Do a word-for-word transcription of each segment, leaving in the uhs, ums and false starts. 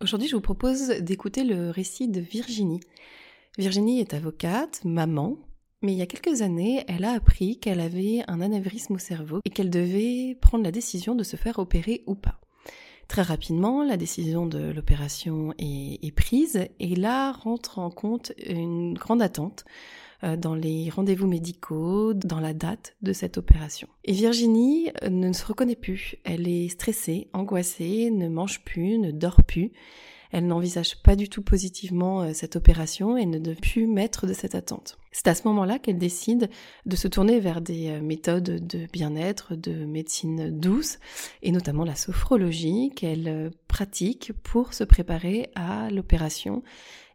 Aujourd'hui, je vous propose d'écouter le récit de Virginie. Virginie est avocate, maman, mais il y a quelques années, elle a appris qu'elle avait un anévrisme au cerveau et qu'elle devait prendre la décision de se faire opérer ou pas. Très rapidement, la décision de l'opération est, est prise et là rentre en compte une grande attente dans les rendez-vous médicaux, dans la date de cette opération. Et Virginie ne se reconnaît plus, elle est stressée, angoissée, ne mange plus, ne dort plus. Elle n'envisage pas du tout positivement cette opération et ne devient plus maître de cette attente. C'est à ce moment-là qu'elle décide de se tourner vers des méthodes de bien-être, de médecine douce, et notamment la sophrologie qu'elle pratique pour se préparer à l'opération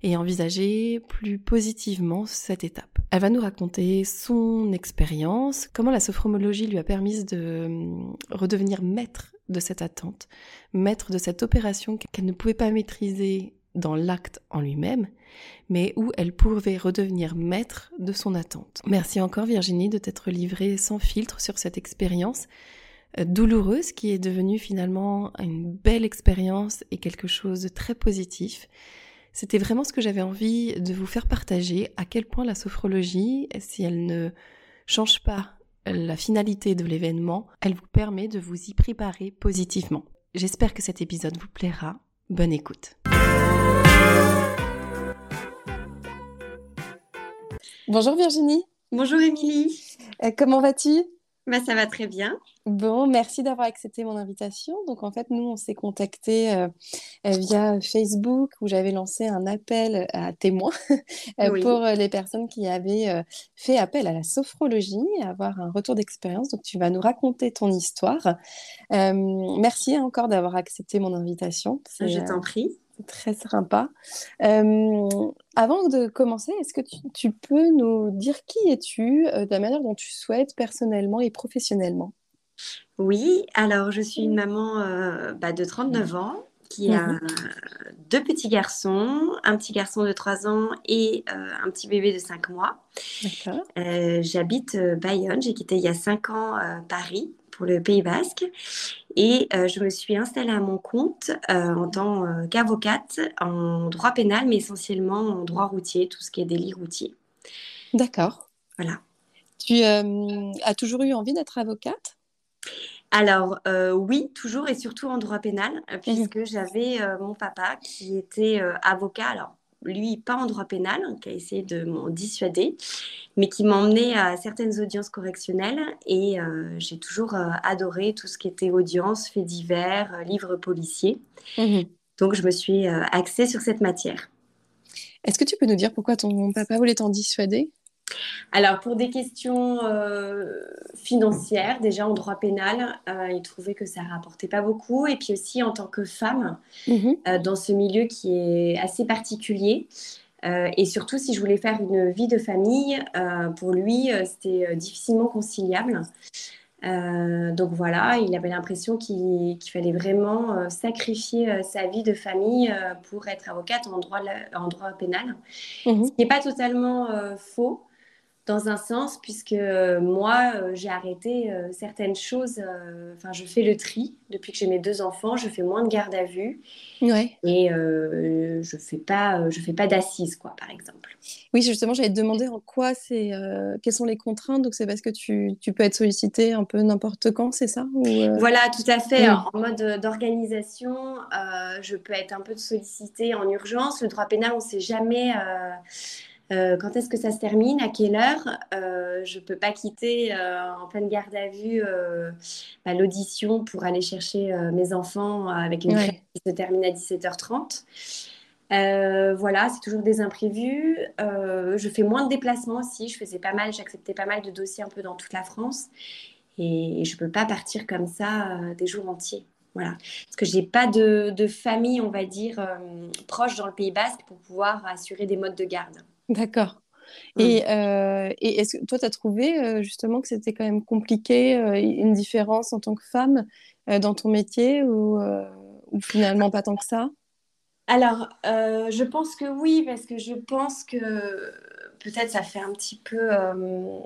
et envisager plus positivement cette étape. Elle va nous raconter son expérience, comment la sophrologie lui a permis de redevenir maître de cette attente, maître de cette opération qu'elle ne pouvait pas maîtriser dans l'acte en lui-même, mais où elle pouvait redevenir maître de son attente. Merci encore Virginie de t'être livrée sans filtre sur cette expérience douloureuse qui est devenue finalement une belle expérience et quelque chose de très positif. C'était vraiment ce que j'avais envie de vous faire partager, à quel point la sophrologie, si elle ne change pas la finalité de l'événement, elle vous permet de vous y préparer positivement. J'espère que cet épisode vous plaira. Bonne écoute. Bonjour Virginie. Bonjour Émilie. Euh, comment vas-tu ? Bah, ça va très bien. Bon, merci d'avoir accepté mon invitation. Donc en fait, nous, on s'est contactés euh, via Facebook où j'avais lancé un appel à témoins oui. pour les personnes qui avaient euh, fait appel à la sophrologie, à avoir un retour d'expérience. Donc tu vas nous raconter ton histoire. Euh, merci encore d'avoir accepté mon invitation. C'est, Je t'en prie. Euh, très sympa. Euh, Avant de commencer, est-ce que tu, tu peux nous dire qui es-tu, euh, de la manière dont tu souhaites personnellement et professionnellement ? Oui, alors je suis une maman euh, bah, de trente-neuf ans qui mmh. a deux petits garçons, un petit garçon de trois ans et euh, un petit bébé de cinq mois. D'accord. Euh, j'habite euh, Bayonne, j'ai quitté il y a cinq ans euh, Paris pour le Pays Basque et euh, je me suis installée à mon compte euh, en tant euh, qu'avocate en droit pénal, mais essentiellement en droit routier, tout ce qui est délit routier. D'accord. Voilà. Tu euh, as toujours eu envie d'être avocate ? Alors euh, oui, toujours et surtout en droit pénal, puisque mmh. j'avais euh, mon papa qui était euh, avocat, alors lui pas en droit pénal, qui a essayé de m'en dissuader, mais qui m'emmenait à certaines audiences correctionnelles et euh, j'ai toujours euh, adoré tout ce qui était audience, faits divers, euh, livres policiers. Mmh. Donc, je me suis euh, axée sur cette matière. Est-ce que tu peux nous dire pourquoi ton papa voulait t'en dissuader ? Alors, pour des questions euh, financières, déjà en droit pénal, euh, il trouvait que ça ne rapportait pas beaucoup. Et puis aussi, en tant que femme, mmh. euh, dans ce milieu qui est assez particulier, Euh, et surtout, si je voulais faire une vie de famille, euh, pour lui, euh, c'était euh, difficilement conciliable. Euh, donc voilà, il avait l'impression qu'il, qu'il fallait vraiment euh, sacrifier euh, sa vie de famille euh, pour être avocate en droit, la, en droit pénal. Mmh. Ce qui n'est pas totalement euh, faux, dans un sens, puisque euh, moi, euh, j'ai arrêté euh, certaines choses. Enfin, euh, je fais le tri. Depuis que j'ai mes deux enfants, je fais moins de garde à vue. Ouais. Et euh, je fais pas, euh, je fais pas d'assises, quoi, par exemple. Oui, justement, j'allais te demander en quoi c'est, euh, quelles sont les contraintes. Donc, c'est parce que tu, tu peux être sollicitée un peu n'importe quand, c'est ça ? Ou euh... Voilà, tout à fait. Mmh. En mode d'organisation, euh, je peux être un peu sollicitée en urgence. Le droit pénal, on ne sait jamais. Euh... Euh, quand est-ce que ça se termine ? À quelle heure ? euh, Je ne peux pas quitter euh, en pleine garde à vue euh, bah, l'audition pour aller chercher euh, mes enfants avec une crèche qui se termine à dix-sept heures trente. Euh, voilà, c'est toujours des imprévus. Euh, je fais moins de déplacements aussi. Je faisais pas mal, j'acceptais pas mal de dossiers un peu dans toute la France. Et, et je ne peux pas partir comme ça euh, des jours entiers. Voilà. Parce que je n'ai pas de, de famille, on va dire, euh, proche dans le Pays Basque pour pouvoir assurer des modes de garde. D'accord. Et, euh, et est-ce que toi, tu as trouvé euh, justement que c'était quand même compliqué, euh, une différence en tant que femme euh, dans ton métier ou, euh, ou finalement pas tant que ça? Alors, euh, je pense que oui, parce que je pense que peut-être ça fait un petit peu euh,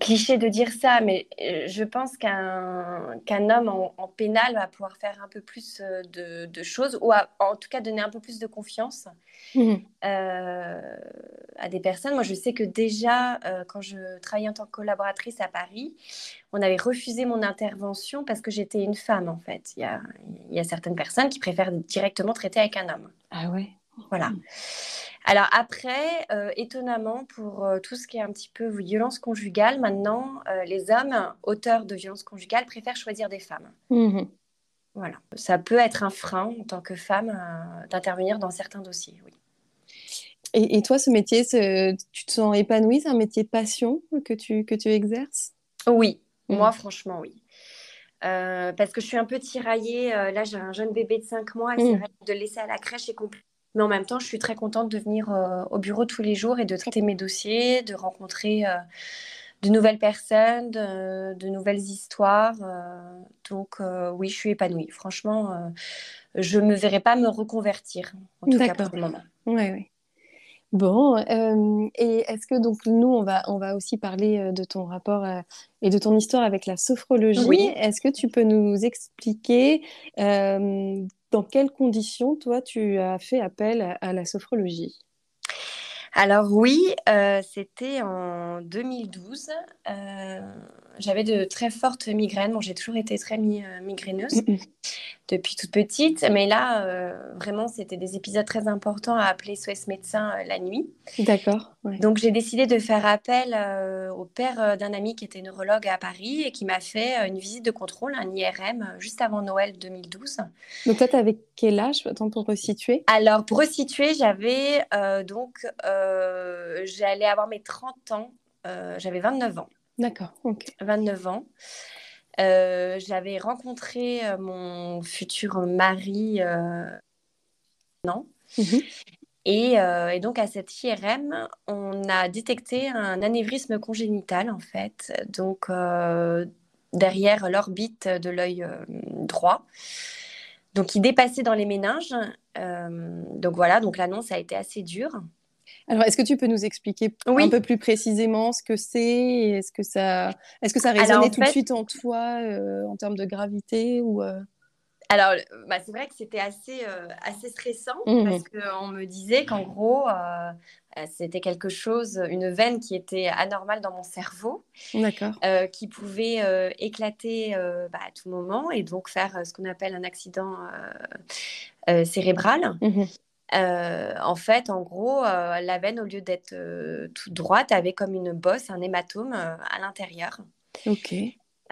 cliché de dire ça, mais je pense qu'un, qu'un homme en, en pénal va pouvoir faire un peu plus de, de choses, ou à, en tout cas donner un peu plus de confiance mmh. euh, à des personnes. Moi, je sais que déjà, euh, quand je travaillais en tant que collaboratrice à Paris, on avait refusé mon intervention parce que j'étais une femme, en fait. Il y a, il y a certaines personnes qui préfèrent directement traiter avec un homme. Ah ouais. Voilà. Alors après, euh, étonnamment, pour euh, tout ce qui est un petit peu violence conjugale, maintenant, euh, les hommes auteurs de violence conjugale préfèrent choisir des femmes. Mmh. Voilà. Ça peut être un frein en tant que femme euh, d'intervenir dans certains dossiers, oui. Et, et toi, ce métier, ce, tu te sens épanouie? C'est un métier passion que tu, que tu exerces? Oui. Mmh. Moi, franchement, oui. Euh, parce que je suis un peu tiraillée. Euh, là, j'ai un jeune bébé de cinq mois. Et mmh. c'est vrai de le laisser à la crèche et compliqué. Mais en même temps, je suis très contente de venir euh, au bureau tous les jours et de traiter mes dossiers, de rencontrer euh, de nouvelles personnes, de, de nouvelles histoires. Euh, donc euh, oui, je suis épanouie. Franchement, euh, je ne me verrai pas me reconvertir, en tout D'accord. cas pour le moment. Oui, oui. Bon, euh, et est-ce que donc nous, on va, on va aussi parler euh, de ton rapport euh, et de ton histoire avec la sophrologie. Oui. Est-ce que tu peux nous expliquer euh, dans quelles conditions, toi, tu as fait appel à, à la sophrologie? Alors oui, euh, c'était en deux mille douze. Euh, j'avais de très fortes migraines. Bon, j'ai toujours été très mi- migraineuse depuis toute petite. Mais là, euh, vraiment, c'était des épisodes très importants à appeler S O S médecin euh, la nuit. D'accord. Ouais. Donc, j'ai décidé de faire appel euh, au père d'un ami qui était neurologue à Paris et qui m'a fait euh, une visite de contrôle, un I R M, juste avant Noël deux mille douze. Donc, toi, tu avais quel âge, attends, pour resituer? Alors, pour resituer, j'avais euh, donc... Euh, Euh, j'allais avoir mes trente ans, euh, j'avais vingt-neuf ans. D'accord, ok. vingt-neuf ans. Euh, j'avais rencontré mon futur mari euh, non. Mm-hmm. Et, euh, et donc, à cette I R M, on a détecté un anévrisme congénital, en fait, donc euh, derrière l'orbite de l'œil euh, droit. Donc, il dépassait dans les méninges. Euh, donc, voilà, donc l'annonce a été assez dure. Alors, est-ce que tu peux nous expliquer oui. un peu plus précisément ce que c'est et est-ce que ça, est-ce que ça résonnait tout fait... de suite en toi euh, en termes de gravité ou euh... Alors, bah, c'est vrai que c'était assez, euh, assez stressant mmh. parce qu'on me disait qu'en gros, euh, c'était quelque chose, une veine qui était anormale dans mon cerveau, D'accord. Euh, qui pouvait euh, éclater euh, bah, à tout moment et donc faire euh, ce qu'on appelle un accident euh, euh, cérébral. Mmh. Euh, en fait, en gros, euh, la veine, au lieu d'être euh, toute droite, avait comme une bosse, un hématome euh, à l'intérieur. Ok.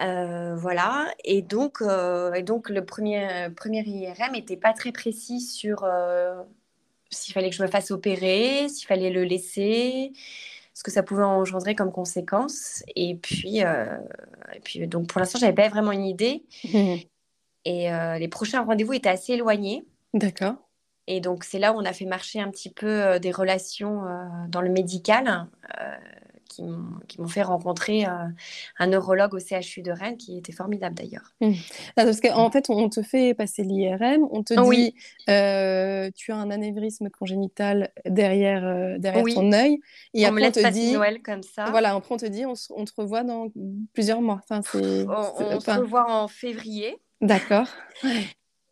Euh, voilà. Et donc, euh, et donc le premier, premier I R M n'était pas très précis sur euh, s'il fallait que je me fasse opérer, s'il fallait le laisser, ce que ça pouvait engendrer comme conséquence. Et puis, euh, et puis donc, pour l'instant, je n'avais pas vraiment une idée. Mmh. Et euh, les prochains rendez-vous étaient assez éloignés. D'accord. Et donc, c'est là où on a fait marcher un petit peu euh, des relations euh, dans le médical euh, qui, m'ont, qui m'ont fait rencontrer euh, un neurologue au C H U de Rennes qui était formidable d'ailleurs. Mmh. Ah, parce qu'en fait, on te fait passer l'I R M, on te oh, dit oui. euh, tu as un anévrisme congénital derrière, euh, derrière oui. ton œil. Et on après, me laisse on te dit Noël comme ça. Voilà, après, on te dit on, s- on te revoit dans plusieurs mois. Enfin, c'est, on c'est, on enfin... se revoit en février. D'accord.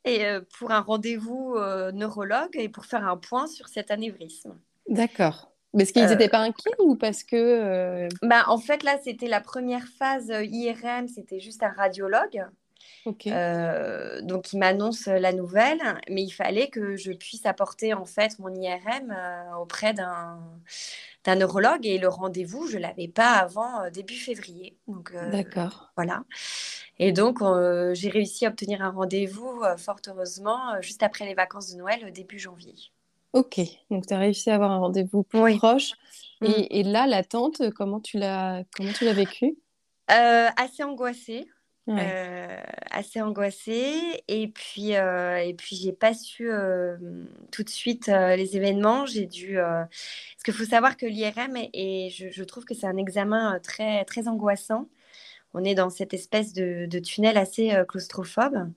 Et euh, pour un rendez-vous euh, neurologue et pour faire un point sur cet anévrisme. D'accord. Mais est-ce qu'ils n'étaient euh... pas inquiets ou parce que... Euh... Bah, en fait, là, c'était la première phase I R M, c'était juste un radiologue. Okay. Euh, donc, il m'annonce la nouvelle, mais il fallait que je puisse apporter, en fait, mon I R M euh, auprès d'un, d'un neurologue. Et le rendez-vous, je ne l'avais pas avant euh, début février. Donc, euh, D'accord. Voilà. Et donc, euh, j'ai réussi à obtenir un rendez-vous, euh, fort heureusement, euh, juste après les vacances de Noël, euh, début janvier. Ok, donc tu as réussi à avoir un rendez-vous plus oui. proche. Mmh. Et, et là, l'attente, comment tu l'as, comment tu l'as vécue ? euh, Assez angoissée. ouais. euh, assez angoissée. Et puis, euh, et puis j'ai pas su euh, tout de suite euh, les événements. J'ai dû. Euh... Parce qu'il faut savoir que l'I R M, est, et je, je trouve que c'est un examen très, très angoissant. On est dans cette espèce de, de tunnel assez euh, claustrophobe.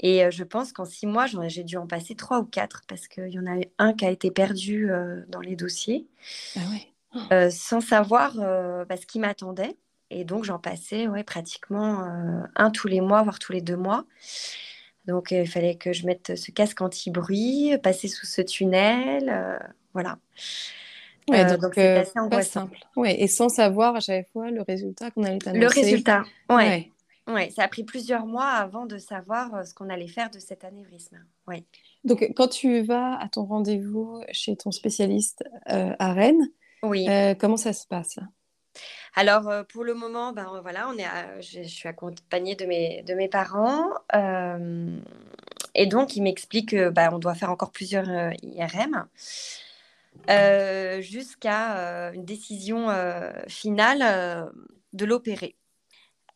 Et je pense qu'en six mois, j'en, j'ai dû en passer trois ou quatre parce qu'il y en a un qui a été perdu euh, dans les dossiers, ah ouais. euh, sans savoir euh, bah, ce qui m'attendait. Et donc, j'en passais ouais, pratiquement euh, un tous les mois, voire tous les deux mois. Donc, il euh, fallait que je mette ce casque anti-bruit, passer sous ce tunnel, euh, voilà. Ouais, donc, euh, donc, c'est euh, assez angoissant. Ouais, et sans savoir à chaque fois le résultat qu'on allait annoncer. Le résultat, ouais. ouais. Oui, ça a pris plusieurs mois avant de savoir ce qu'on allait faire de cet anévrisme. Ouais. Donc, quand tu vas à ton rendez-vous chez ton spécialiste euh, à Rennes, oui. euh, comment ça se passe ? Alors, euh, pour le moment, ben, voilà, on est à, je, je suis accompagnée de mes, de mes parents. Euh, et donc, ils m'expliquent qu'on ben, doit faire encore plusieurs euh, I R M. Euh, jusqu'à euh, une décision euh, finale euh, de l'opérer.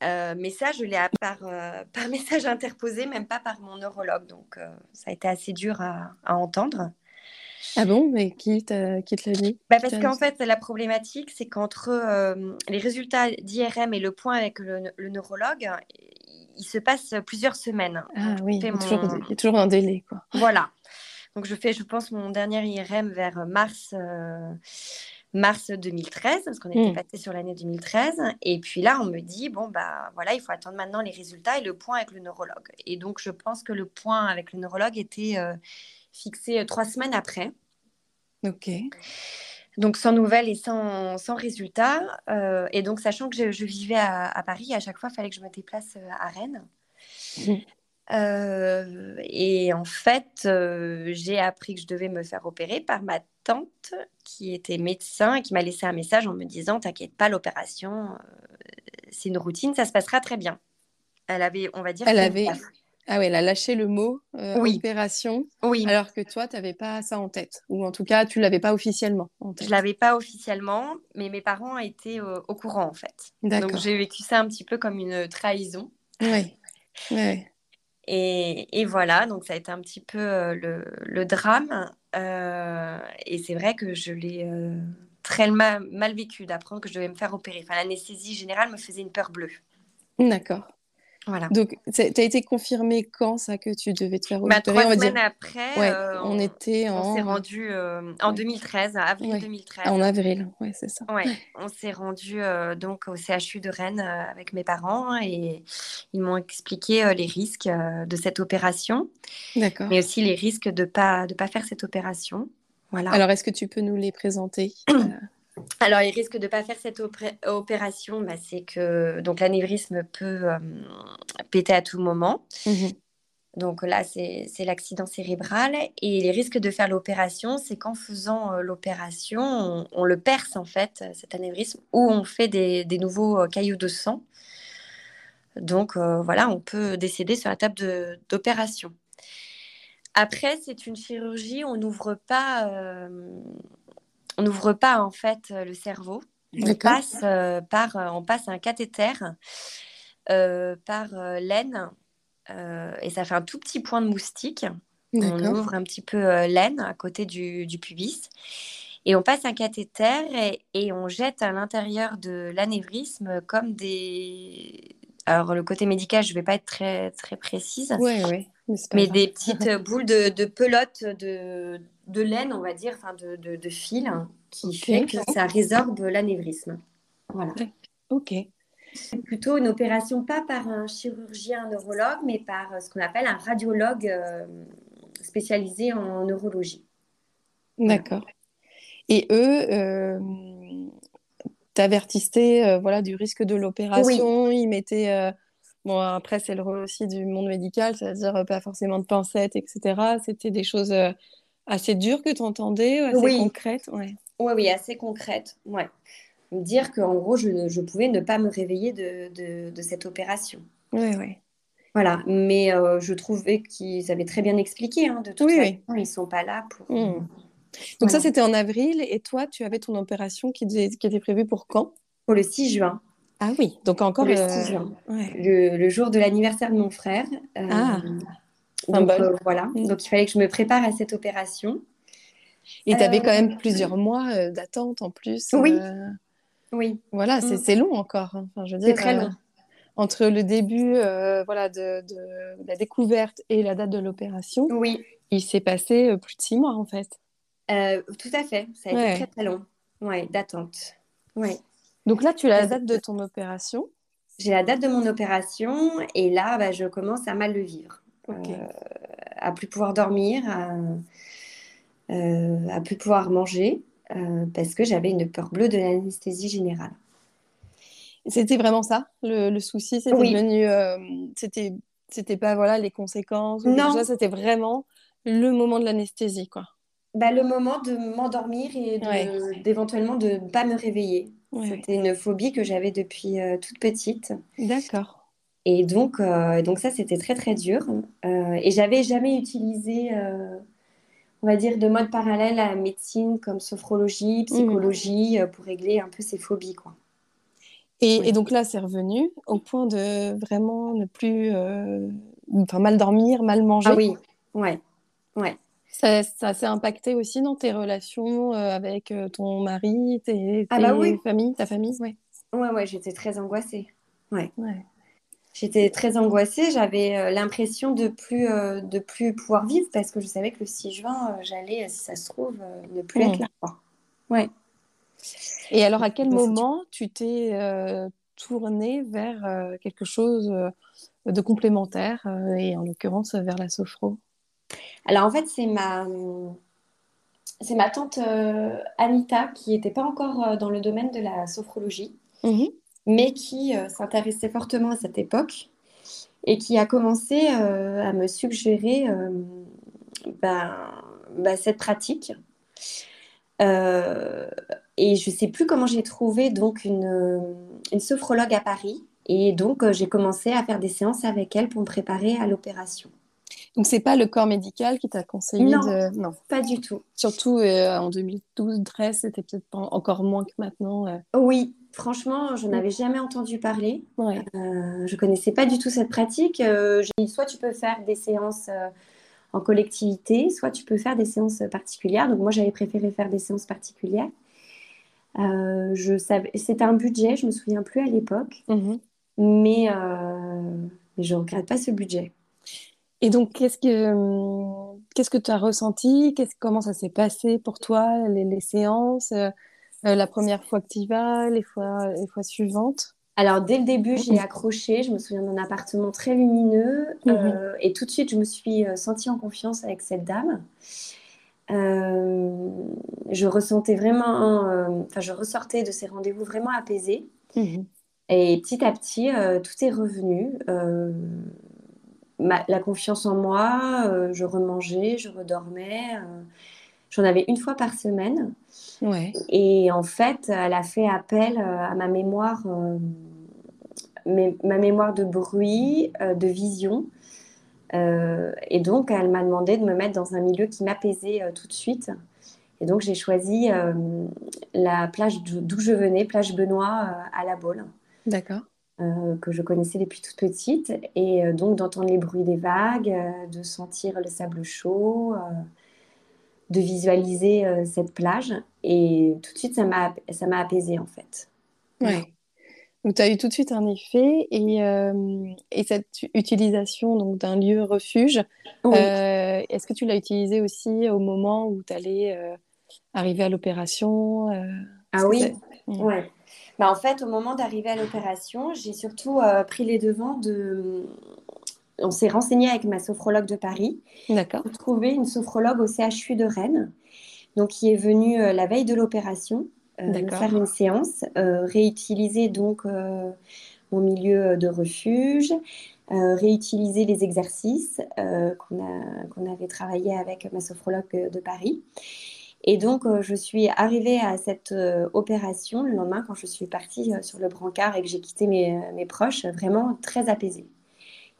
Euh, mais ça, je l'ai à part, euh, par message interposé, même pas par mon neurologue. Donc, euh, ça a été assez dur à, à entendre. Ah bon ? Mais qui, t'a, qui te l'a dit ? bah Parce qu'en fait, la problématique, c'est qu'entre euh, les résultats d'I R M et le point avec le, le neurologue, il se passe plusieurs semaines. Ah donc, oui, il y, mon... toujours, il y a toujours un délai, quoi. Voilà. Donc, je fais, je pense, mon dernier I R M vers mars... Euh... mars deux mille treize, parce qu'on était mmh. passé sur l'année deux mille treize. Et puis là, on me dit, bon, bah voilà, il faut attendre maintenant les résultats et le point avec le neurologue. Et donc, je pense que le point avec le neurologue était euh, fixé trois semaines après. OK. Donc, sans nouvelles et sans, sans résultats. Euh, et donc, sachant que je, je vivais à, à Paris, à chaque fois, il fallait que je me déplace à Rennes. Mmh. Euh, et en fait, euh, j'ai appris que je devais me faire opérer par ma tante qui était médecin et qui m'a laissé un message en me disant « T'inquiète pas, l'opération, euh, c'est une routine, ça se passera très bien. » Elle avait, on va dire... Elle avait... Ah oui, elle a lâché le mot euh, oui. opération, oui. alors que toi, tu n'avais pas ça en tête. Ou en tout cas, tu ne l'avais pas officiellement en tête. Je ne l'avais pas officiellement, mais mes parents étaient euh, au courant en fait. D'accord. Donc, j'ai vécu ça un petit peu comme une trahison. Oui, oui. Et, et voilà, donc ça a été un petit peu euh, le, le drame. Euh, et c'est vrai que je l'ai euh, très mal, mal vécu d'apprendre que je devais me faire opérer. Enfin, l'anesthésie générale me faisait une peur bleue. D'accord. Voilà. Donc, tu as été confirmée quand, ça, que tu devais te faire opérer ? bah, Trois on va semaines dire... après, ouais, euh, on, on, était en... on s'est rendu euh, en ouais. deux mille treize, avril ouais. deux mille treize. En avril, oui, c'est ça. Ouais. On s'est rendu euh, donc, au C H U de Rennes euh, avec mes parents et ils m'ont expliqué euh, les risques euh, de cette opération. D'accord. Mais aussi les risques de ne pas, de pas faire cette opération. Voilà. Alors, est-ce que tu peux nous les présenter euh... Alors, les risques de ne pas faire cette opé- opération, bah, c'est que donc, l'anévrisme peut euh, péter à tout moment. Mmh. Donc là, c'est, c'est l'accident cérébral. Et les risques de faire l'opération, c'est qu'en faisant euh, l'opération, on, on le perce, en fait, cet anévrisme, ou on fait des, des nouveaux euh, cailloux de sang. Donc, euh, voilà, on peut décéder sur la table de, d'opération. Après, c'est une chirurgie, on n'ouvre pas... Euh, On n'ouvre pas, en fait, le cerveau. On passe, euh, par, on passe un cathéter euh, par euh, l'aine. Euh, et ça fait un tout petit point de moustique. D'accord. On ouvre un petit peu euh, l'aine à côté du, du pubis. Et on passe un cathéter et, et on jette à l'intérieur de l'anévrisme comme des... Alors, le côté médical, je ne vais pas être très, très précise. Oui, oui. Mais, mais des petites boules de, de pelote de, de laine, on va dire, enfin de, de, de fil, hein, qui okay. fait que ça résorbe l'anévrisme. Voilà. Ok. C'est plutôt une opération, pas par un chirurgien neurologue, mais par ce qu'on appelle un radiologue euh, spécialisé en neurologie. D'accord. Voilà. Et eux... Euh... t'avertissaient euh, voilà, du risque de l'opération, oui. ils mettaient... Euh, bon, après, c'est le rôle aussi du monde médical, c'est-à-dire euh, pas forcément de pincettes, et cetera. C'était des choses euh, assez dures que tu entendais, assez oui. concrètes. Ouais. Oui, oui, assez concrètes. Ouais. Me dire qu'en gros, je, je pouvais ne pas me réveiller de, de, de cette opération. Oui, oui. Voilà, mais euh, je trouvais qu'ils avaient très bien expliqué, hein, de toute oui, façon, oui. ils ne sont pas là pour... Mmh. Donc, ouais. ça, c'était en avril. Et toi, tu avais ton opération qui, dé- qui était prévue pour quand ? Pour le six juin. Ah oui, donc encore le euh... six juin, ouais. le, le jour de l'anniversaire de mon frère. Euh, ah, donc, euh, voilà. Mmh. Donc il fallait que je me prépare à cette opération. Et tu avais euh... quand même plusieurs mois euh, d'attente en plus. Oui, euh... oui. Voilà, c'est, mmh. c'est long encore. Hein. Enfin, je veux dire, c'est très long. Euh, entre le début euh, voilà, de, de la découverte et la date de l'opération, oui. il s'est passé euh, plus de six mois en fait. Euh, tout à fait, ça a ouais. été très très long ouais, d'attente. Ouais. Donc là, tu as la date de ton opération. J'ai la date de mon opération et là, bah, je commence à mal le vivre. Okay. Euh, à plus pouvoir dormir, à, euh, à plus pouvoir manger euh, parce que j'avais une peur bleue de l'anesthésie générale. C'était vraiment ça, le, le souci? C'était oui. devenu... Euh, c'était, c'était pas voilà, les conséquences ou non. Chose, c'était vraiment le moment de l'anesthésie, quoi. Bah, le moment de m'endormir et de, ouais. d'éventuellement de ne pas me réveiller. Ouais, c'était ouais. une phobie que j'avais depuis euh, toute petite. D'accord. Et donc, euh, donc ça, c'était très, très dur. Euh, et je n'avais jamais utilisé, euh, on va dire, de mode parallèle à la médecine comme sophrologie, psychologie, mmh. euh, pour régler un peu ces phobies, quoi. Et, ouais. et donc là, c'est revenu au point de vraiment ne plus... Euh, enfin, mal dormir, mal manger. Ah oui, ouais, ouais. Ça, ça s'est impacté aussi dans tes relations avec ton mari, tes, tes ah bah oui. familles, ta famille, ouais. Ouais, ouais, j'étais très angoissée. Ouais. ouais. J'étais très angoissée. J'avais l'impression de plus, euh, de plus pouvoir vivre parce que je savais que le six juin, j'allais, si ça se trouve, ne plus mmh. être là. Ouais. Et alors, à quel moment tu t'es euh, tournée vers euh, quelque chose euh, de complémentaire euh, et en l'occurrence vers la sophro? Alors, en fait, c'est ma, c'est ma tante euh, Anita qui n'était pas encore euh, dans le domaine de la sophrologie, mmh. mais qui euh, s'intéressait fortement à cette époque et qui a commencé euh, à me suggérer euh, bah, bah, cette pratique. Euh, et je ne sais plus comment j'ai trouvé donc, une, une sophrologue à Paris. Et donc, euh, j'ai commencé à faire des séances avec elle pour me préparer à l'opération. Donc, ce n'est pas le corps médical qui t'a conseillé non, de... Non, pas du tout. Surtout euh, en deux mille douze deux mille treize, c'était peut-être encore moins que maintenant. Euh... Oui, franchement, je n'avais jamais entendu parler. Ouais. Euh, je ne connaissais pas du tout cette pratique. Euh, j'ai dit, soit tu peux faire des séances euh, en collectivité, soit tu peux faire des séances particulières. Donc, moi, j'avais préféré faire des séances particulières. Euh, je savais... C'était un budget, je ne me souviens plus à l'époque. Mm-hmm. Mais, euh... mais je ne regrette pas ce budget. Et donc, qu'est-ce que euh, qu'est-ce que tu as ressenti? Qu'est-ce, Comment ça s'est passé pour toi, les, les séances, euh, la première fois que tu y vas, les fois, les fois suivantes? Alors, dès le début, j'ai accroché. Je me souviens d'un appartement très lumineux. Mmh. Euh, et tout de suite, je me suis sentie en confiance avec cette dame. Euh, je ressentais vraiment... Enfin, euh, je ressortais de ces rendez-vous vraiment apaisée. Mmh. Et petit à petit, euh, tout est revenu. Euh, Ma, la confiance en moi, euh, je remangeais, je redormais. Euh, j'en avais une fois par semaine. Ouais. Et en fait, elle a fait appel à ma mémoire, euh, mes, ma mémoire de bruit, euh, de vision. Euh, et donc, elle m'a demandé de me mettre dans un milieu qui m'apaisait euh, tout de suite. Et donc, j'ai choisi euh, la plage d'où je venais, Plage Benoît euh, à La Baule. D'accord. Euh, que je connaissais depuis toute petite et euh, donc d'entendre les bruits des vagues, euh, de sentir le sable chaud, euh, de visualiser euh, cette plage et tout de suite ça m'a, ça m'a apaisée en fait. Ouais. Donc tu as eu tout de suite un effet et, euh, et cette utilisation donc, d'un lieu refuge, oui. euh, est-ce que tu l'as utilisé aussi au moment où tu allais euh, arriver à l'opération euh, Ah oui, ouais. ouais. Bah en fait, au moment d'arriver à l'opération, j'ai surtout euh, pris les devants de... On s'est renseigné avec ma sophrologue de Paris. D'accord. Pour trouver une sophrologue au C H U de Rennes, donc qui est venue euh, la veille de l'opération euh, faire une séance, euh, réutiliser donc euh, mon milieu de refuge, euh, réutiliser les exercices euh, qu'on a, qu'on avait travaillé avec ma sophrologue de Paris. Et donc, euh, je suis arrivée à cette euh, opération le lendemain quand je suis partie euh, sur le brancard et que j'ai quitté mes, mes proches, vraiment très apaisée.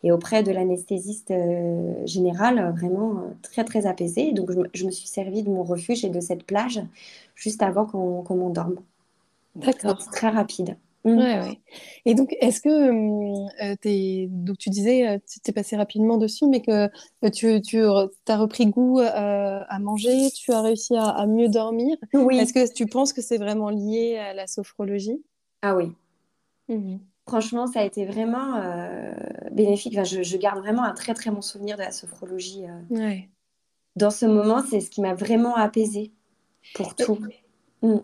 Et auprès de l'anesthésiste euh, générale, vraiment euh, très, très apaisée. Donc, je, je me suis servie de mon refuge et de cette plage juste avant qu'on, qu'on m'endorme. D'accord. Donc, c'est très rapide. Mmh. Ouais, ouais. Et donc, est-ce que euh, t'es... Donc, tu disais, tu t'es passé rapidement dessus, mais que tu, tu as repris goût à, à manger, tu as réussi à, à mieux dormir. Oui. Est-ce que tu penses que c'est vraiment lié à la sophrologie? Ah oui. Mmh. Franchement, ça a été vraiment euh, bénéfique. Enfin, je, je garde vraiment un très, très bon souvenir de la sophrologie. Euh. Ouais. Dans ce moment, c'est ce qui m'a vraiment apaisée pour tout. Mmh.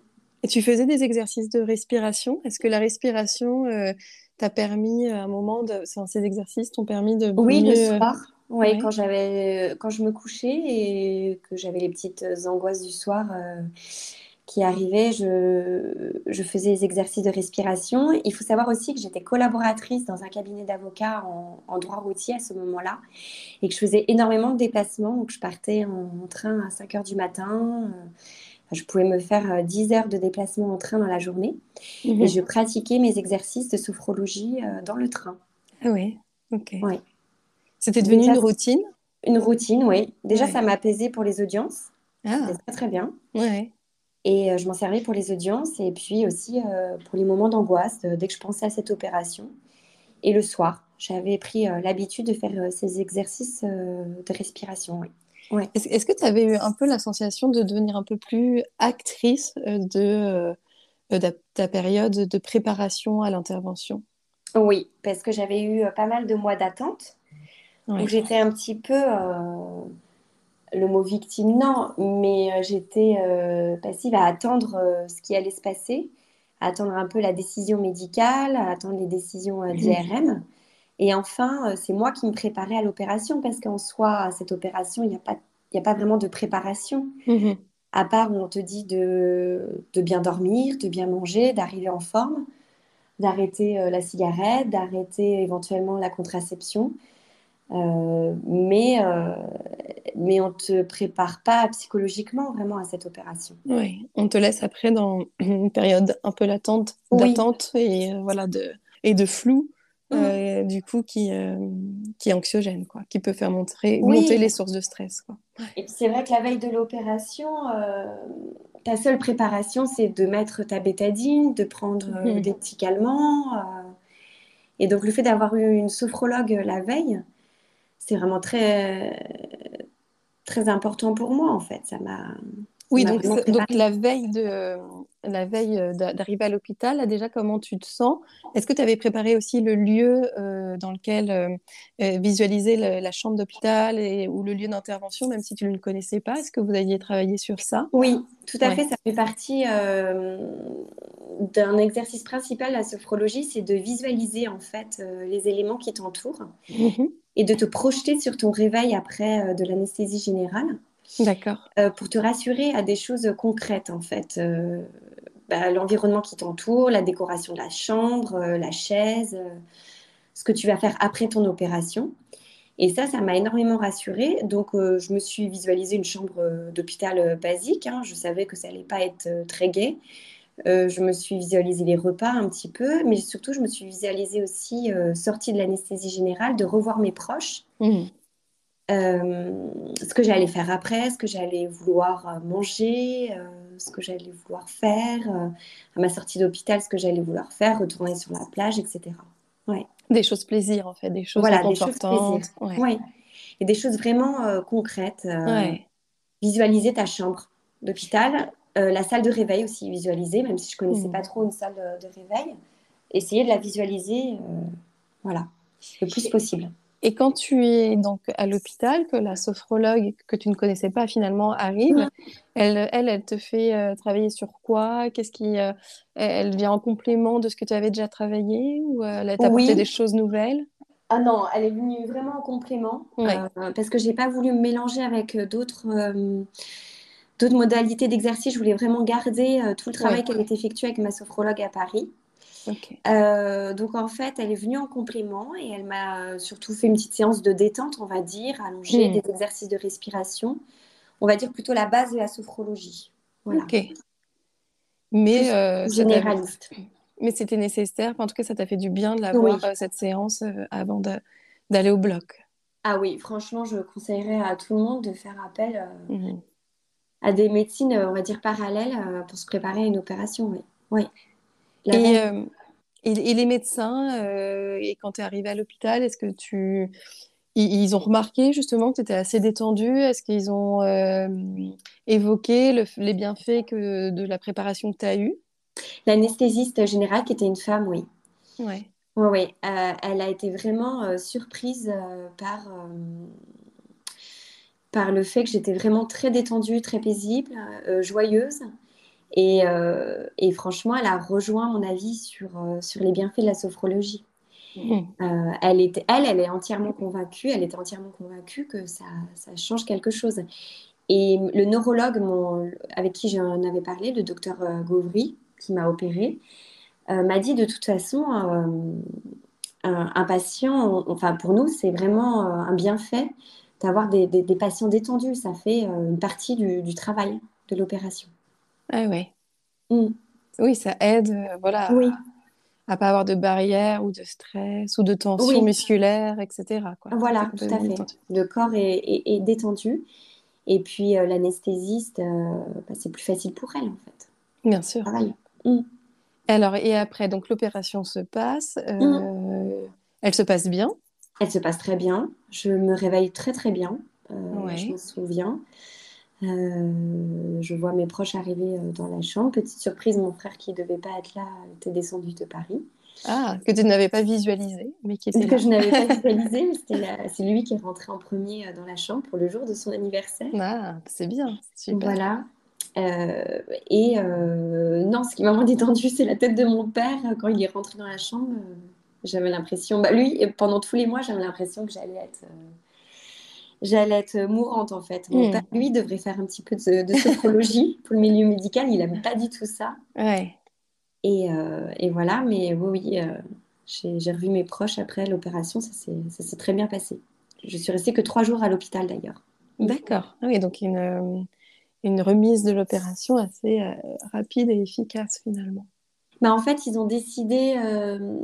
Et tu faisais des exercices de respiration. Est-ce que la respiration euh, t'a permis à un moment de... Enfin, ces exercices t'ont permis de... Oui, mieux... le soir. Oui, ouais. quand, j'avais... quand je me couchais et que j'avais les petites angoisses du soir euh, qui arrivaient, je... je faisais des exercices de respiration. Il faut savoir aussi que j'étais collaboratrice dans un cabinet d'avocats en... en droit routier à ce moment-là et que je faisais énormément de déplacements. Donc, je partais en train à cinq heures du matin... Euh... Je pouvais me faire dix heures de déplacement en train dans la journée. Mmh. Et je pratiquais mes exercices de sophrologie dans le train. Ah oui, ok. Ouais. C'était devenu déjà, une routine? Une routine, oui. Déjà, ouais. Ça m'apaisait pour les audiences. Ah. C'était très, très bien. Ouais. Et euh, je m'en servais pour les audiences et puis aussi euh, pour les moments d'angoisse, euh, dès que je pensais à cette opération. Et le soir, j'avais pris euh, l'habitude de faire euh, ces exercices euh, de respiration, oui. Ouais. Est-ce que tu avais eu un peu la sensation de devenir un peu plus actrice de, de ta période de préparation à l'intervention? Oui, parce que j'avais eu pas mal de mois d'attente. Ouais. Donc j'étais un petit peu, euh, le mot victime, non, mais j'étais euh, passive à attendre euh, ce qui allait se passer, à attendre un peu la décision médicale, à attendre les décisions euh, d'I R M. Et enfin, c'est moi qui me préparais à l'opération parce qu'en soi, à cette opération, il n'y a pas, il n'y a pas vraiment de préparation. Mmh. À part où on te dit de, de bien dormir, de bien manger, d'arriver en forme, d'arrêter euh, la cigarette, d'arrêter éventuellement la contraception. Euh, mais, euh, mais on ne te prépare pas psychologiquement vraiment à cette opération. Oui, on te laisse après dans une période un peu latente, d'attente oui. et, euh, voilà, de, et de flou. Euh, du coup qui, euh, qui est anxiogène quoi, qui peut faire monter, oui. monter les sources de stress quoi. Ouais. Et puis c'est vrai que la veille de l'opération euh, ta seule préparation c'est de mettre ta bétadine, de prendre euh, mmh. des petits calmants euh... et donc le fait d'avoir eu une sophrologue la veille c'est vraiment très très important pour moi en fait, ça m'a... Oui, donc, donc la veille de, la veille d'arriver à l'hôpital, là, déjà, comment tu te sens? Est-ce que tu avais préparé aussi le lieu euh, dans lequel euh, visualiser le, la chambre d'hôpital et, ou le lieu d'intervention, même si tu ne le connaissais pas? Est-ce que vous aviez travaillé sur ça? Oui, tout à ouais. fait. Ça fait partie euh, d'un exercice principal, la sophrologie, c'est de visualiser, en fait, euh, les éléments qui t'entourent mm-hmm. et de te projeter sur ton réveil après euh, de l'anesthésie générale. D'accord. Euh, pour te rassurer à des choses concrètes, en fait. Euh, bah, l'environnement qui t'entoure, la décoration de la chambre, euh, la chaise, euh, ce que tu vas faire après ton opération. Et ça, ça m'a énormément rassurée. Donc, euh, je me suis visualisée une chambre euh, d'hôpital euh, basique. Hein. Je savais que ça n'allait pas être euh, très gai. Euh, je me suis visualisée les repas un petit peu. Mais surtout, je me suis visualisée aussi, euh, sortie de l'anesthésie générale, de revoir mes proches. Mmh. Euh, ce que j'allais faire après, ce que j'allais vouloir manger, euh, ce que j'allais vouloir faire, euh, à ma sortie d'hôpital, ce que j'allais vouloir faire, retourner sur la plage, et cetera. Ouais. Des choses plaisir, en fait, des choses voilà, confortantes. Des choses plaisir. Ouais. Ouais. Et des choses vraiment euh, concrètes. Euh, ouais. Visualiser ta chambre d'hôpital, euh, la salle de réveil aussi visualiser, même si je ne connaissais mmh. pas trop une salle de, de réveil. Essayer de la visualiser euh, voilà, le plus possible. Et quand tu es donc à l'hôpital, que la sophrologue que tu ne connaissais pas finalement arrive, mmh. elle, elle, elle te fait euh, travailler sur quoi? Qu'est-ce qui, euh, elle vient en complément de ce que tu avais déjà travaillé ou euh, elle t'a apporté oui. des choses nouvelles? Ah non, elle est venue vraiment en complément ouais. euh, parce que j'ai pas voulu me mélanger avec d'autres, euh, d'autres modalités d'exercice. Je voulais vraiment garder euh, tout le travail ouais. qu'elle avait effectué avec ma sophrologue à Paris. Okay. Euh, donc en fait elle est venue en complément et elle m'a surtout fait une petite séance de détente on va dire, allongée, mmh. des exercices de respiration, on va dire plutôt la base de la sophrologie voilà. Ok. Mais, euh, généraliste. Mais c'était nécessaire, en tout cas ça t'a fait du bien de l'avoir oui. cette séance avant de, d'aller au bloc. Ah oui, franchement je conseillerais à tout le monde de faire appel euh, mmh. à des médecines on va dire parallèles euh, pour se préparer à une opération oui, oui. La et, euh, Et, et les médecins, euh, et quand tu es arrivée à l'hôpital, est-ce que tu... Ils ont remarqué justement que tu étais assez détendue. Est-ce qu'ils ont euh, évoqué le, les bienfaits que, de la préparation que tu as eue? L'anesthésiste générale, qui était une femme, oui. Oui. Oui, oui. Euh, elle a été vraiment euh, surprise euh, par, euh, par le fait que j'étais vraiment très détendue, très paisible, euh, joyeuse. Et, euh, et franchement, elle a rejoint mon avis sur, euh, sur les bienfaits de la sophrologie. Mmh. Euh, elle, était, elle, elle est entièrement convaincue, elle était entièrement convaincue que ça, ça change quelque chose. Et le neurologue mon, avec qui j'en avais parlé, le docteur Gauvry, qui m'a opérée, euh, m'a dit de toute façon, euh, un, un patient, on, enfin pour nous, c'est vraiment euh, un bienfait d'avoir des, des, des patients détendus. Ça fait euh, une partie du, du travail de l'opération. Ah oui. Mmh. Oui, ça aide, euh, voilà. Oui. À ne pas avoir de barrières ou de stress ou de tension oui. musculaire, et cetera quoi. Voilà, tout à fait. Détendu. Le corps est, est, est détendu. Et puis, euh, l'anesthésiste, euh, bah, c'est plus facile pour elle, en fait. Bien sûr. Pareil. Mm. Alors, et après, donc, l'opération se passe. Euh, mm. Elle se passe bien? Elle se passe très bien. Je me réveille très, très bien. Euh, ouais. Je me souviens. Euh, je vois mes proches arriver euh, dans la chambre. Petite surprise, mon frère qui ne devait pas être là était descendu de Paris. Ah, que tu n'avais pas visualisé, mais qui était là. Que je n'avais pas visualisé, mais c'était la... c'est lui qui est rentré en premier euh, dans la chambre pour le jour de son anniversaire. Ah, c'est bien, c'est super. Voilà. Euh, et euh, non, ce qui m'a moins détendue, c'est la tête de mon père quand il est rentré dans la chambre. Euh, j'avais l'impression, bah, lui, pendant tous les mois, j'avais l'impression que j'allais être... Euh... J'allais être mourante, en fait. Mon mmh. père, lui, devrait faire un petit peu de, de sophrologie pour le milieu médical. Il n'aime pas du tout ça. Ouais. Et, euh, et voilà. Mais oui, oui euh, j'ai, j'ai revu mes proches après l'opération. Ça s'est, ça s'est très bien passé. Je suis restée que trois jours à l'hôpital, d'ailleurs. D'accord. Oui, donc une, une remise de l'opération assez euh, rapide et efficace, finalement. Bah, en fait, ils ont décidé euh,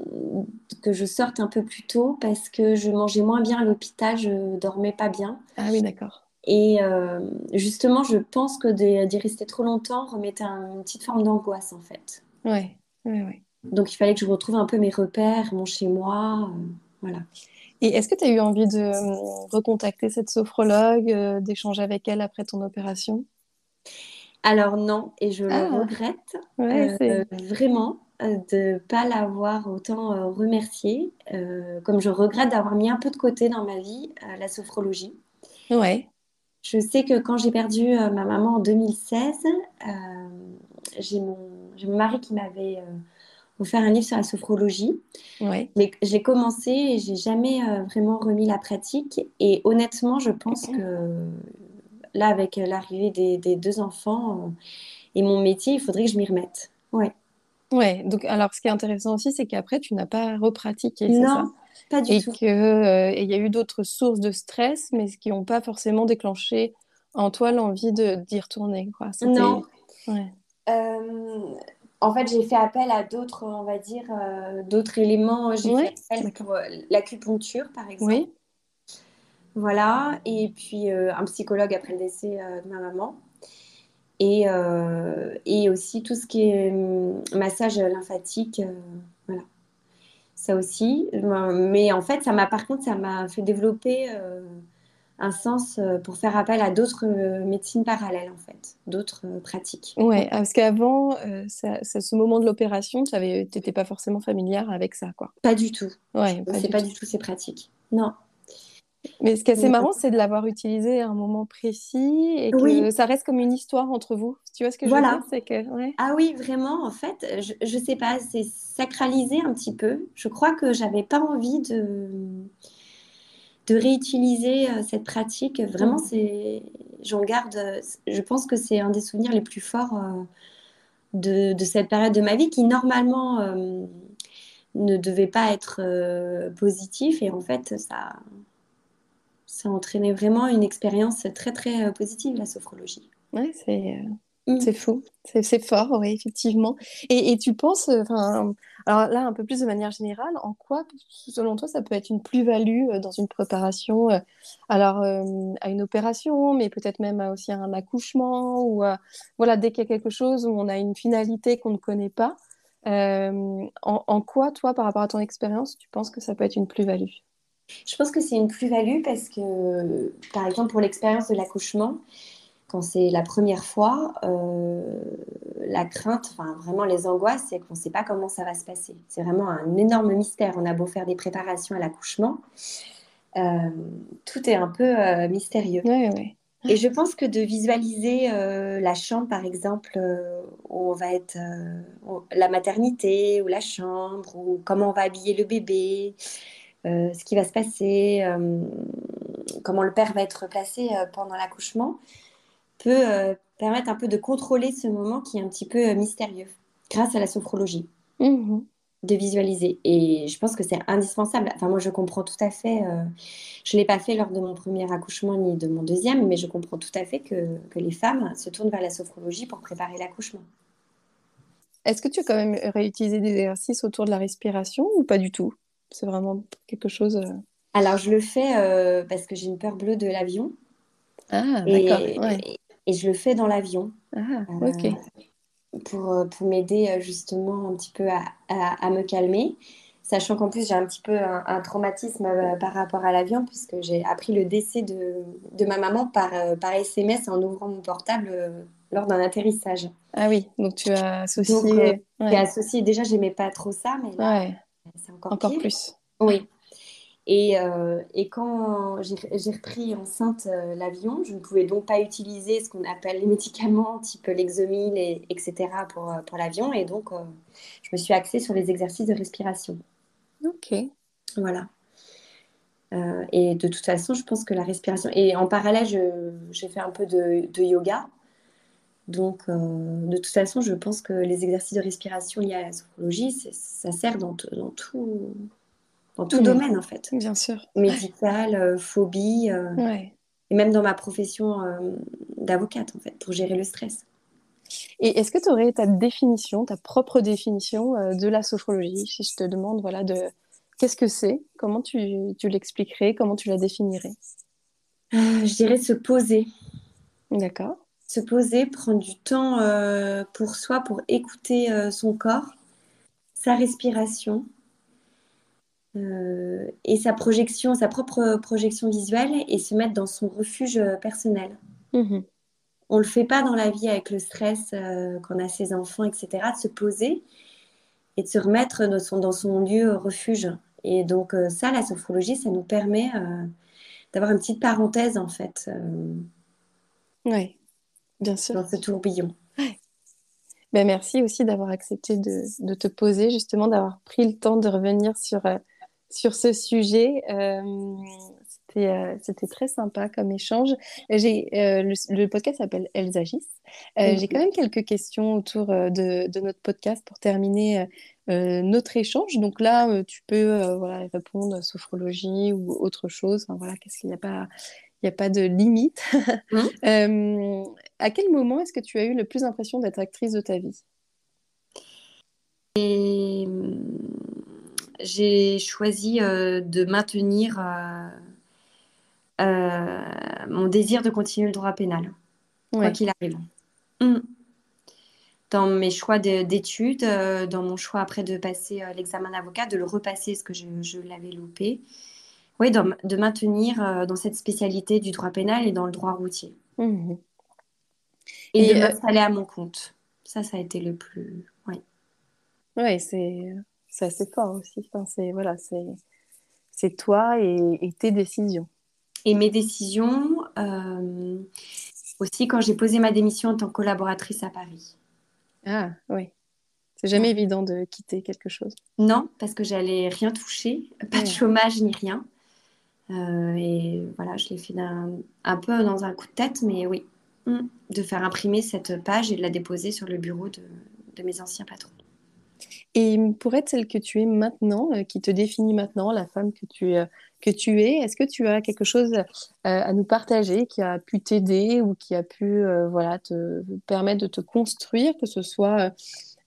que je sorte un peu plus tôt parce que je mangeais moins bien à l'hôpital, je dormais pas bien. Ah oui, d'accord. Et euh, justement, je pense que d'y rester trop longtemps remettait une petite forme d'angoisse, en fait. Oui, oui, oui. Donc, il fallait que je retrouve un peu mes repères, mon chez-moi, euh, voilà. Et est-ce que tu as eu envie de recontacter cette sophrologue, euh, d'échanger avec elle après ton opération ? Alors non, et je ah, le regrette ouais, euh, vraiment euh, de ne pas l'avoir autant euh, remerciée, euh, comme je regrette d'avoir mis un peu de côté dans ma vie euh, la sophrologie. Ouais. Je sais que quand j'ai perdu euh, ma maman en deux mille seize, euh, j'ai, mon, j'ai mon mari qui m'avait euh, offert un livre sur la sophrologie. Ouais. Mais je l'ai commencé et je n'ai jamais euh, vraiment remis la pratique. Et honnêtement, je pense okay. que... Là, avec l'arrivée des, des deux enfants euh, et mon métier, il faudrait que je m'y remette. Ouais. Ouais. Donc, alors, ce qui est intéressant aussi, c'est qu'après, tu n'as pas repratiqué. Non, c'est ça pas du et tout. Que, euh, et il y a eu d'autres sources de stress, mais qui n'ont pas forcément déclenché en toi l'envie de, d'y retourner. Quoi. Non. Ouais. Euh, en fait, j'ai fait appel à d'autres, on va dire, euh, d'autres éléments. J'ai ouais. fait appel pour euh, l'acupuncture, par exemple. Oui. Voilà, et puis euh, un psychologue après le décès euh, de ma maman. Et, euh, et aussi tout ce qui est euh, massage lymphatique, euh, voilà. Ça aussi. Mais en fait, ça m'a, par contre, ça m'a fait développer euh, un sens euh, pour faire appel à d'autres euh, médecines parallèles, en fait, d'autres euh, pratiques. Oui, parce qu'avant, euh, ça, ça, ce moment de l'opération, tu n'étais pas forcément familière avec ça, quoi. Pas du tout. Ouais, pas c'est du pas tout. du tout ces pratiques. Non. Mais ce qui est assez marrant, c'est de l'avoir utilisé à un moment précis et que oui. ça reste comme une histoire entre vous. Tu vois ce que je voilà. veux dire, c'est que, ouais. Ah oui, vraiment, en fait, je ne sais pas, c'est sacralisé un petit peu. Je crois que je n'avais pas envie de, de réutiliser cette pratique. Vraiment, c'est, j'en garde, je pense que c'est un des souvenirs les plus forts de, de cette période de ma vie qui, normalement, euh, ne devait pas être euh, positif. Et en fait, ça... Ça entraînait vraiment une expérience très, très positive, la sophrologie. Oui, c'est, euh, mm. c'est fou. C'est, c'est fort, oui, effectivement. Et, et tu penses, alors là, un peu plus de manière générale, en quoi, selon toi, ça peut être une plus-value euh, dans une préparation, euh, alors euh, à une opération, mais peut-être même à aussi à un accouchement, ou à, voilà, dès qu'il y a quelque chose où on a une finalité qu'on ne connaît pas, Euh, en, en quoi, toi, par rapport à ton expérience, tu penses que ça peut être une plus-value ? Je pense que c'est une plus-value parce que, par exemple, pour l'expérience de l'accouchement, quand c'est la première fois, euh, la crainte, enfin vraiment les angoisses, c'est qu'on ne sait pas comment ça va se passer. C'est vraiment un énorme mystère. On a beau faire des préparations à l'accouchement, euh, tout est un peu euh, mystérieux. Oui, oui. Et je pense que de visualiser euh, la chambre, par exemple, euh, où on va être euh, on, la maternité ou la chambre, ou comment on va habiller le bébé, euh, ce qui va se passer, euh, comment le père va être placé euh, pendant l'accouchement, peut euh, permettre un peu de contrôler ce moment qui est un petit peu euh, mystérieux, grâce à la sophrologie, mmh. de visualiser. Et je pense que c'est indispensable. Enfin, moi, je comprends tout à fait. Euh, je ne l'ai pas fait lors de mon premier accouchement ni de mon deuxième, mais je comprends tout à fait que, que les femmes se tournent vers la sophrologie pour préparer l'accouchement. Est-ce que tu as quand même réutilisé des exercices autour de la respiration ou pas du tout ? C'est vraiment quelque chose... Euh... Alors, je le fais euh, parce que j'ai une peur bleue de l'avion. Ah, et... d'accord, ouais. et... Et je le fais dans l'avion, ah, okay. euh, pour, pour m'aider justement un petit peu à, à, à me calmer. Sachant qu'en plus, j'ai un petit peu un, un traumatisme euh, par rapport à l'avion, puisque j'ai appris le décès de, de ma maman par, euh, par S M S en ouvrant mon portable euh, lors d'un atterrissage. Ah oui, donc tu as associé... Donc, euh, ouais. associé. Déjà, je n'aimais pas trop ça, mais là, ouais. c'est encore, encore plus. Oui. Et, euh, et quand j'ai, j'ai repris enceinte euh, l'avion, je ne pouvais donc pas utiliser ce qu'on appelle les médicaments, type l'exomil, et, etc. pour, pour l'avion. Et donc, euh, je me suis axée sur les exercices de respiration. Ok. Voilà. Euh, et de toute façon, je pense que la respiration... Et en parallèle, je, j'ai fait un peu de, de yoga. Donc, euh, de toute façon, je pense que les exercices de respiration liés à la sophrologie, ça sert dans, t- dans tout... Dans tout mmh. domaine, en fait. Bien sûr. Médical, euh, phobie. Euh, ouais. Et même dans ma profession euh, d'avocate, en fait, pour gérer le stress. Et est-ce que tu aurais ta définition, ta propre définition euh, de la sophrologie ? Si je te demande, voilà, de qu'est-ce que c'est ? Comment tu, tu l'expliquerais ? Comment tu la définirais ? euh, Je dirais se poser. D'accord. Se poser, prendre du temps euh, pour soi, pour écouter euh, son corps, sa respiration. Euh, et sa projection, sa propre projection visuelle, et se mettre dans son refuge personnel. Mmh. On le fait pas dans la vie avec le stress euh, qu'on a ses enfants, et cetera, de se poser et de se remettre dans son, dans son lieu refuge. Et donc euh, ça, la sophrologie, ça nous permet euh, d'avoir une petite parenthèse, en fait. Euh, oui, bien sûr. Dans ce tourbillon. Ouais. Ben, merci aussi d'avoir accepté de, de te poser, justement, d'avoir pris le temps de revenir sur... Euh, sur ce sujet, euh, c'était, euh, c'était très sympa comme échange. J'ai, euh, le, le podcast s'appelle « Elles Agissent euh, ». Mmh. J'ai quand même quelques questions autour de, de notre podcast pour terminer euh, notre échange. Donc là, euh, tu peux euh, voilà, répondre à sophrologie ou autre chose. Enfin, voilà, qu'est-ce qu'il n'y a pas, il n'y a pas de limite. Mmh. euh, à quel moment est-ce que tu as eu le plus l'impression d'être actrice de ta vie ? Et... J'ai choisi euh, de maintenir euh, euh, mon désir de continuer le droit pénal, ouais. quoi qu'il arrive. Mmh. Dans mes choix de, d'études, euh, dans mon choix après de passer euh, l'examen d'avocat, de le repasser parce que je, je l'avais loupé. Oui, dans, de maintenir euh, dans cette spécialité du droit pénal et dans le droit routier. Mmh. Et, et de euh... m'installer à mon compte. Ça, ça a été le plus... Oui, ouais, c'est... C'est assez fort aussi. Enfin, c'est, voilà, c'est, c'est toi et, et tes décisions. Et mes décisions, euh, aussi quand j'ai posé ma démission en tant que collaboratrice à Paris. Ah, oui. C'est jamais ouais. évident de quitter quelque chose. Non, parce que j'allais rien toucher. Pas ouais. de chômage ni rien. Euh, et voilà, je l'ai fait d'un, un peu dans un coup de tête, mais oui. Mmh. De faire imprimer cette page et de la déposer sur le bureau de, de mes anciens patrons. Et pour être celle que tu es maintenant, euh, qui te définit maintenant, la femme que tu, euh, que tu es, est-ce que tu as quelque chose euh, à nous partager qui a pu t'aider ou qui a pu euh, voilà, te permettre de te construire, que ce soit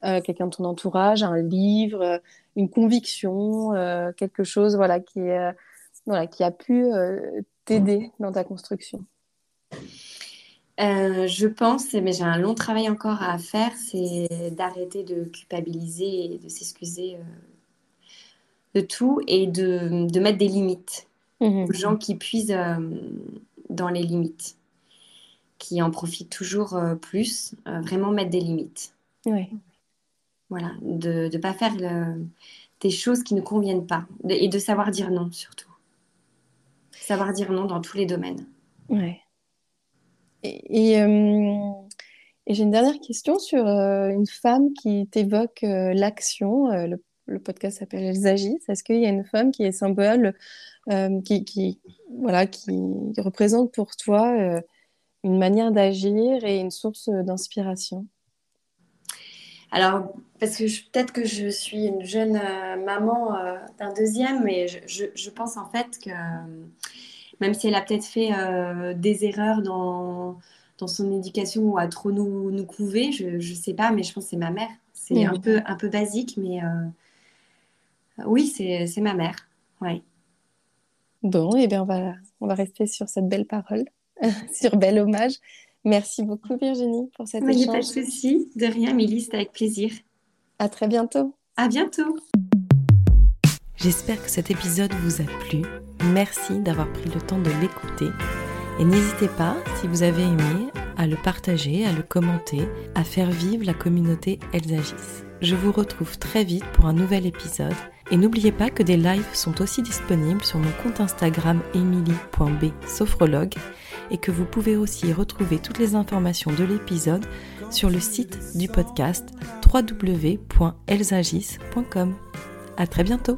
euh, quelqu'un de ton entourage, un livre, une conviction, euh, quelque chose voilà, qui, euh, voilà, qui a pu euh, t'aider dans ta construction ? Euh, je pense, mais j'ai un long travail encore à faire, c'est d'arrêter de culpabiliser et de s'excuser euh, de tout et de, de mettre des limites mmh. aux gens qui puisent euh, dans les limites, qui en profitent toujours euh, plus, euh, vraiment mettre des limites. Oui. Voilà, de ne pas faire le, des choses qui ne conviennent pas de, et de savoir dire non surtout. Savoir dire non dans tous les domaines. Oui. Et, et, euh, et j'ai une dernière question sur euh, une femme qui t'évoque euh, l'action. Euh, le, le podcast s'appelle Elles Agissent. Est-ce qu'il y a une femme qui est symbole, euh, qui, qui, voilà, qui représente pour toi euh, une manière d'agir et une source euh, d'inspiration? Alors, parce que je, peut-être que je suis une jeune euh, maman euh, d'un deuxième, mais je, je, je pense en fait que... Même si elle a peut-être fait euh, des erreurs dans, dans son éducation ou à trop nous, nous couver, je ne sais pas, mais je pense que c'est ma mère. C'est mmh. un, peu, un peu basique, mais euh, oui, c'est, c'est ma mère. Ouais. Bon, et bien on va, on va rester sur cette belle parole, sur bel hommage. Merci beaucoup Virginie pour cette échange. Pas de souci, de rien, Émilie, c'était avec plaisir. À très bientôt. À bientôt. J'espère que cet épisode vous a plu. Merci d'avoir pris le temps de l'écouter. Et n'hésitez pas, si vous avez aimé, à le partager, à le commenter, à faire vivre la communauté Elles Agissent. Je vous retrouve très vite pour un nouvel épisode. Et n'oubliez pas que des lives sont aussi disponibles sur mon compte Instagram émilie point b sophrologue et que vous pouvez aussi retrouver toutes les informations de l'épisode sur le site du podcast w w w point elles agissent point com. À très bientôt.